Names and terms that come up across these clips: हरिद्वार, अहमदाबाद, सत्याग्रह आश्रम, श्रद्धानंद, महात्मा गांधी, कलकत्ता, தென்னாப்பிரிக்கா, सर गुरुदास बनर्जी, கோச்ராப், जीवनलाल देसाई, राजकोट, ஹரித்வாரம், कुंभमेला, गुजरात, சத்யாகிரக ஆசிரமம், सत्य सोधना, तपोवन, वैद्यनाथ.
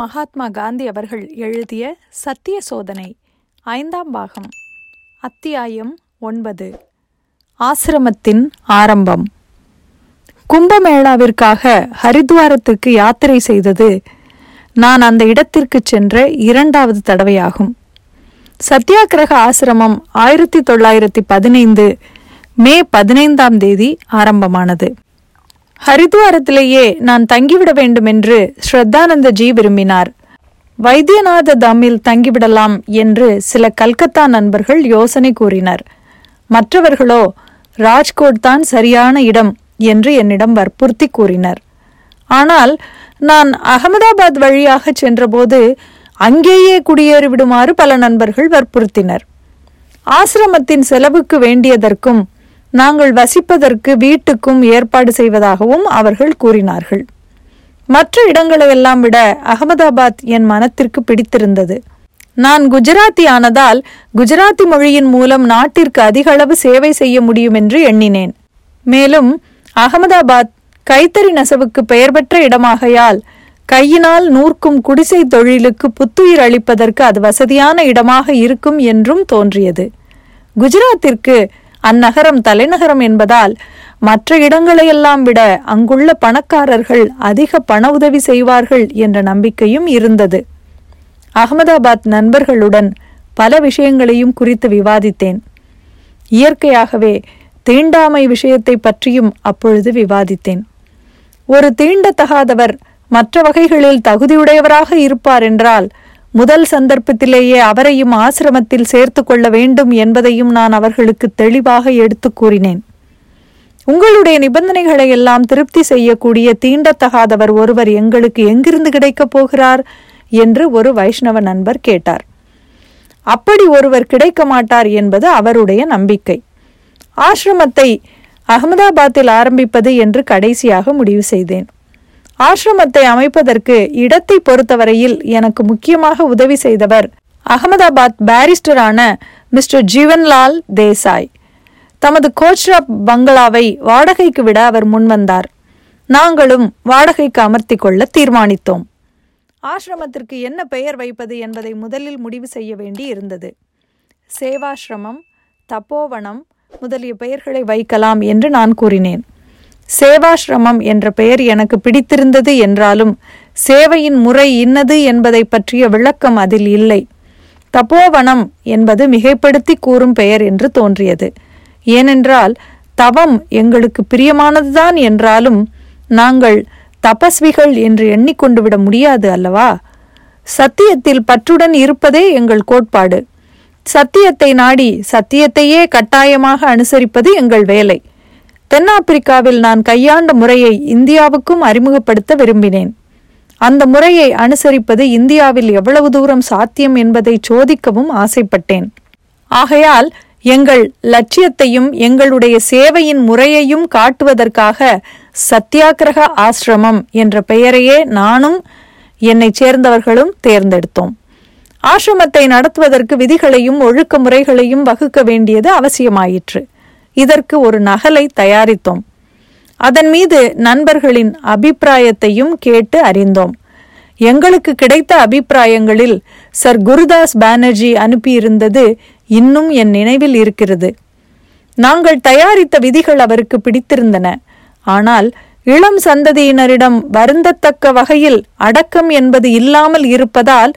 மகாத்மா காந்தி அவர்கள் எழுதிய சத்திய சோதனை 5ஆம் பாகம் அத்தியாயம் 9. ஆசிரமத்தின் ஆரம்பம். கும்பமேளாவிற்காக ஹரித்வாரத்திற்கு யாத்திரை செய்தது நான் அந்த இடத்திற்கு சென்ற 2வது தடவையாகும். சத்யாகிரக ஆசிரமம் 1915 மே 15ஆம் தேதி ஆரம்பமானது. ஹரித்வாரத்திலேயே நான் தங்கிவிட வேண்டும் என்று ஸ்ரத்தானந்த ஜி விரும்பினார். வைத்தியநாத தாமில் தங்கிவிடலாம் என்று சில கல்கத்தா நண்பர்கள் யோசனை கூறினர். மற்றவர்களோ ராஜ்கோட் தான் சரியான இடம் என்று என்னிடம் வற்புறுத்தி கூறினர். ஆனால் நான் அகமதாபாத் வழியாக சென்றபோது அங்கேயே குடியேறிவிடுமாறு பல நண்பர்கள் வற்புறுத்தினர். ஆசிரமத்தின் செலவுக்கு வேண்டியதற்கும் நாங்கள் வசிப்பதற்கு வீட்டுக்கும் ஏற்பாடு செய்வதாகவும் அவர்கள் கூறினார்கள். மற்ற இடங்களையெல்லாம் விட அகமதாபாத் என் மனத்திற்கு பிடித்திருந்தது. நான் குஜராத்தி ஆனதால் குஜராத்தி மொழியின் மூலம் நாட்டிற்கு அதிக அளவு சேவை செய்ய முடியும் என்று எண்ணினேன். மேலும் அகமதாபாத் கைத்தறி நெசவுக்கு பெயர் பெற்ற இடமாகையால் கையினால் நூற்கும் குடிசை தொழிலுக்கு புத்துயிர் அளிப்பதற்கு அது வசதியான இடமாக இருக்கும் என்றும் தோன்றியது. குஜராத்திற்கு அந்நகரம் தலைநகரம் என்பதால் மற்ற இடங்களையெல்லாம் விட அங்குள்ள பணக்காரர்கள் அதிக பண உதவி செய்வார்கள் என்ற நம்பிக்கையும் இருந்தது. அகமதாபாத் நண்பர்களுடன் பல விஷயங்களையும் குறித்து விவாதித்தேன். இயற்கையாகவே தீண்டாமை விஷயத்தை பற்றியும் அப்பொழுது விவாதித்தேன். ஒரு தீண்டத்தகாதவர் மற்ற வகைகளில் தகுதியுடையவராக இருப்பார் என்றால் முதல் சந்தர்ப்பத்திலேயே அவரையும் ஆசிரமத்தில் சேர்த்து கொள்ள வேண்டும் என்பதையும் நான் அவர்களுக்கு தெளிவாக எடுத்து கூறினேன். உங்களுடைய நிபந்தனைகளை எல்லாம் திருப்தி செய்யக்கூடிய தீண்டத்தகாதவர் ஒருவர் எங்களுக்கு எங்கிருந்து கிடைக்கப் போகிறார் என்று ஒரு வைஷ்ணவ நண்பர் கேட்டார். அப்படி ஒருவர் கிடைக்க மாட்டார் என்பது அவருடைய நம்பிக்கை. ஆசிரமத்தை அகமதாபாத்தில் ஆரம்பிப்பது என்று கடைசியாக முடிவு செய்தேன். ஆசிரமத்தை அமைப்பதற்கு இடத்தை பொறுத்தவரையில் எனக்கு முக்கியமாக உதவி செய்தவர் அகமதாபாத் பாரிஸ்டரான மிஸ்டர் ஜீவன்லால் தேசாய். தமது கோச்ராப் பங்களாவை வாடகைக்கு விட அவர் முன்வந்தார். நாங்களும் வாடகைக்கு அமர்த்தி கொள்ள தீர்மானித்தோம். ஆசிரமத்திற்கு என்ன பெயர் வைப்பது என்பதை முதலில் முடிவு செய்ய வேண்டி இருந்தது. சேவாஸ்ரமம், தப்போவனம் முதலிய பெயர்களை வைக்கலாம் என்று நான் கூறினேன். சேவாஸ்ரமம் என்ற பெயர் எனக்கு பிடித்திருந்தது என்றாலும் சேவையின் முறை இன்னது என்பதை பற்றிய விளக்கம் அதில் இல்லை. தபோவனம் என்பது மிகைப்படுத்தி கூறும் பெயர் என்று தோன்றியது. ஏனென்றால் தவம் எங்களுக்கு பிரியமானதுதான் என்றாலும் நாங்கள் தபஸ்விகள் என்று எண்ணிக்கொண்டு விட முடியாது அல்லவா? சத்தியத்தில் பற்றுடன் இருப்பதே எங்கள் கோட்பாடு. சத்தியத்தை நாடி சத்தியத்தையே கட்டாயமாக அனுசரிப்பது எங்கள் வேலை. தென்னாப்பிரிக்காவில் நான் கையாண்ட முறையை இந்தியாவுக்கும் அறிமுகப்படுத்த விரும்பினேன். அந்த முறையை அனுசரிப்பது இந்தியாவில் எவ்வளவு தூரம் சாத்தியம் என்பதை சோதிக்கவும் ஆசைப்பட்டேன். ஆகையால் எங்கள் லட்சியத்தையும் எங்களுடைய சேவையின் முறையையும் காட்டுவதற்காக சத்தியாகிரக ஆசிரமம் என்ற பெயரையே நானும் என்னை சேர்ந்தவர்களும் தேர்ந்தெடுத்தோம். ஆசிரமத்தை நடத்துவதற்கு விதிகளையும் ஒழுக்க முறைகளையும் வகுக்க வேண்டியது அவசியமாயிற்று. இதற்கு ஒரு நகலை தயாரித்தோம். அதன் மீது நண்பர்களின் அபிப்பிராயத்தையும் கேட்டு அறிந்தோம். எங்களுக்கு கிடைத்த அபிப்பிராயங்களில் சர் குருதாஸ் பானர்ஜி அனுப்பியிருந்தது இன்னும் என் நினைவில் இருக்கிறது. நாங்கள் தயாரித்த விதிகள் அவருக்கு பிடித்திருந்தன. ஆனால் இளம் சந்ததியினரிடம் வருந்தத்தக்க வகையில் அடக்கம் என்பது இல்லாமல் இருப்பதால்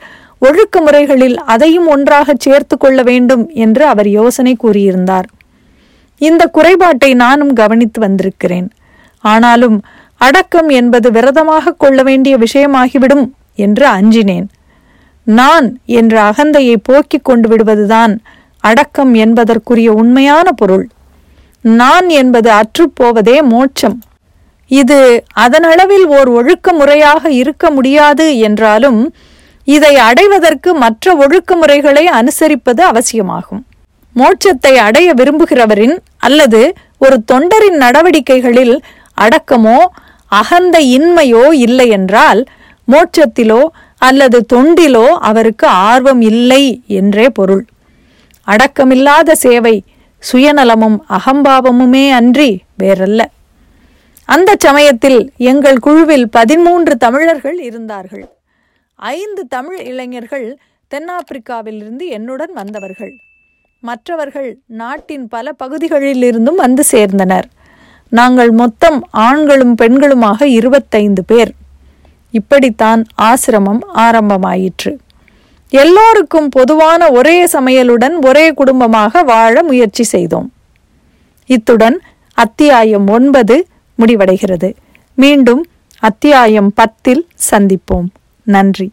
ஒழுக்க முறைகளில் அதையும் ஒன்றாக சேர்த்து கொள்ள வேண்டும் என்று அவர் யோசனை கூறியிருந்தார். இந்த குறைபாட்டை நானும் கவனித்து வந்திருக்கிறேன். ஆனாலும் அடக்கம் என்பது விரதமாக கொள்ள வேண்டிய விஷயமாகிவிடும் என்று அஞ்சினேன். நான் என்ற அகந்தையை போக்கிக் கொண்டு விடுவதுதான் அடக்கம் என்பதற்குரிய உண்மையான பொருள். நான் என்பது அற்றுப்போவதே மோட்சம். இது அதனளவில் ஓர் ஒழுக்க முறையாக இருக்க முடியாது என்றாலும் இதை அடைவதற்கு மற்ற ஒழுக்க முறைகளை அனுசரிப்பது அவசியமாகும். மோட்சத்தை அடைய விரும்புகிறவரின் அல்லது ஒரு தொண்டரின் நடவடிக்கைகளில் அடக்கமோ அகந்தையின்மையோ இல்லையென்றால் மோட்சத்திலோ அல்லது தொண்டிலோ அவருக்கு ஆர்வம் இல்லை என்றே பொருள். அடக்கமில்லாத சேவை சுயநலமும் அகம்பாவமுமே அன்றி வேறல்ல. அந்த சமயத்தில் எங்கள் குழுவில் 13 தமிழர்கள் இருந்தார்கள். 5 தமிழ் இளைஞர்கள் தென்னாப்பிரிக்காவிலிருந்து என்னுடன் வந்தவர்கள். மற்றவர்கள் நாட்டின் பல பகுதிகளிலிருந்தும் வந்து சேர்ந்தனர். நாங்கள் மொத்தம் ஆண்களும் பெண்களுமாக 25 பேர். இப்படித்தான் ஆசிரமம் ஆரம்பமாயிற்று. எல்லோருக்கும் பொதுவான ஒரே சமையலுடன் ஒரே குடும்பமாக வாழ முயற்சி செய்தோம். இத்துடன் அத்தியாயம் 9 முடிவடைகிறது. மீண்டும் அத்தியாயம் 10 சந்திப்போம். நன்றி.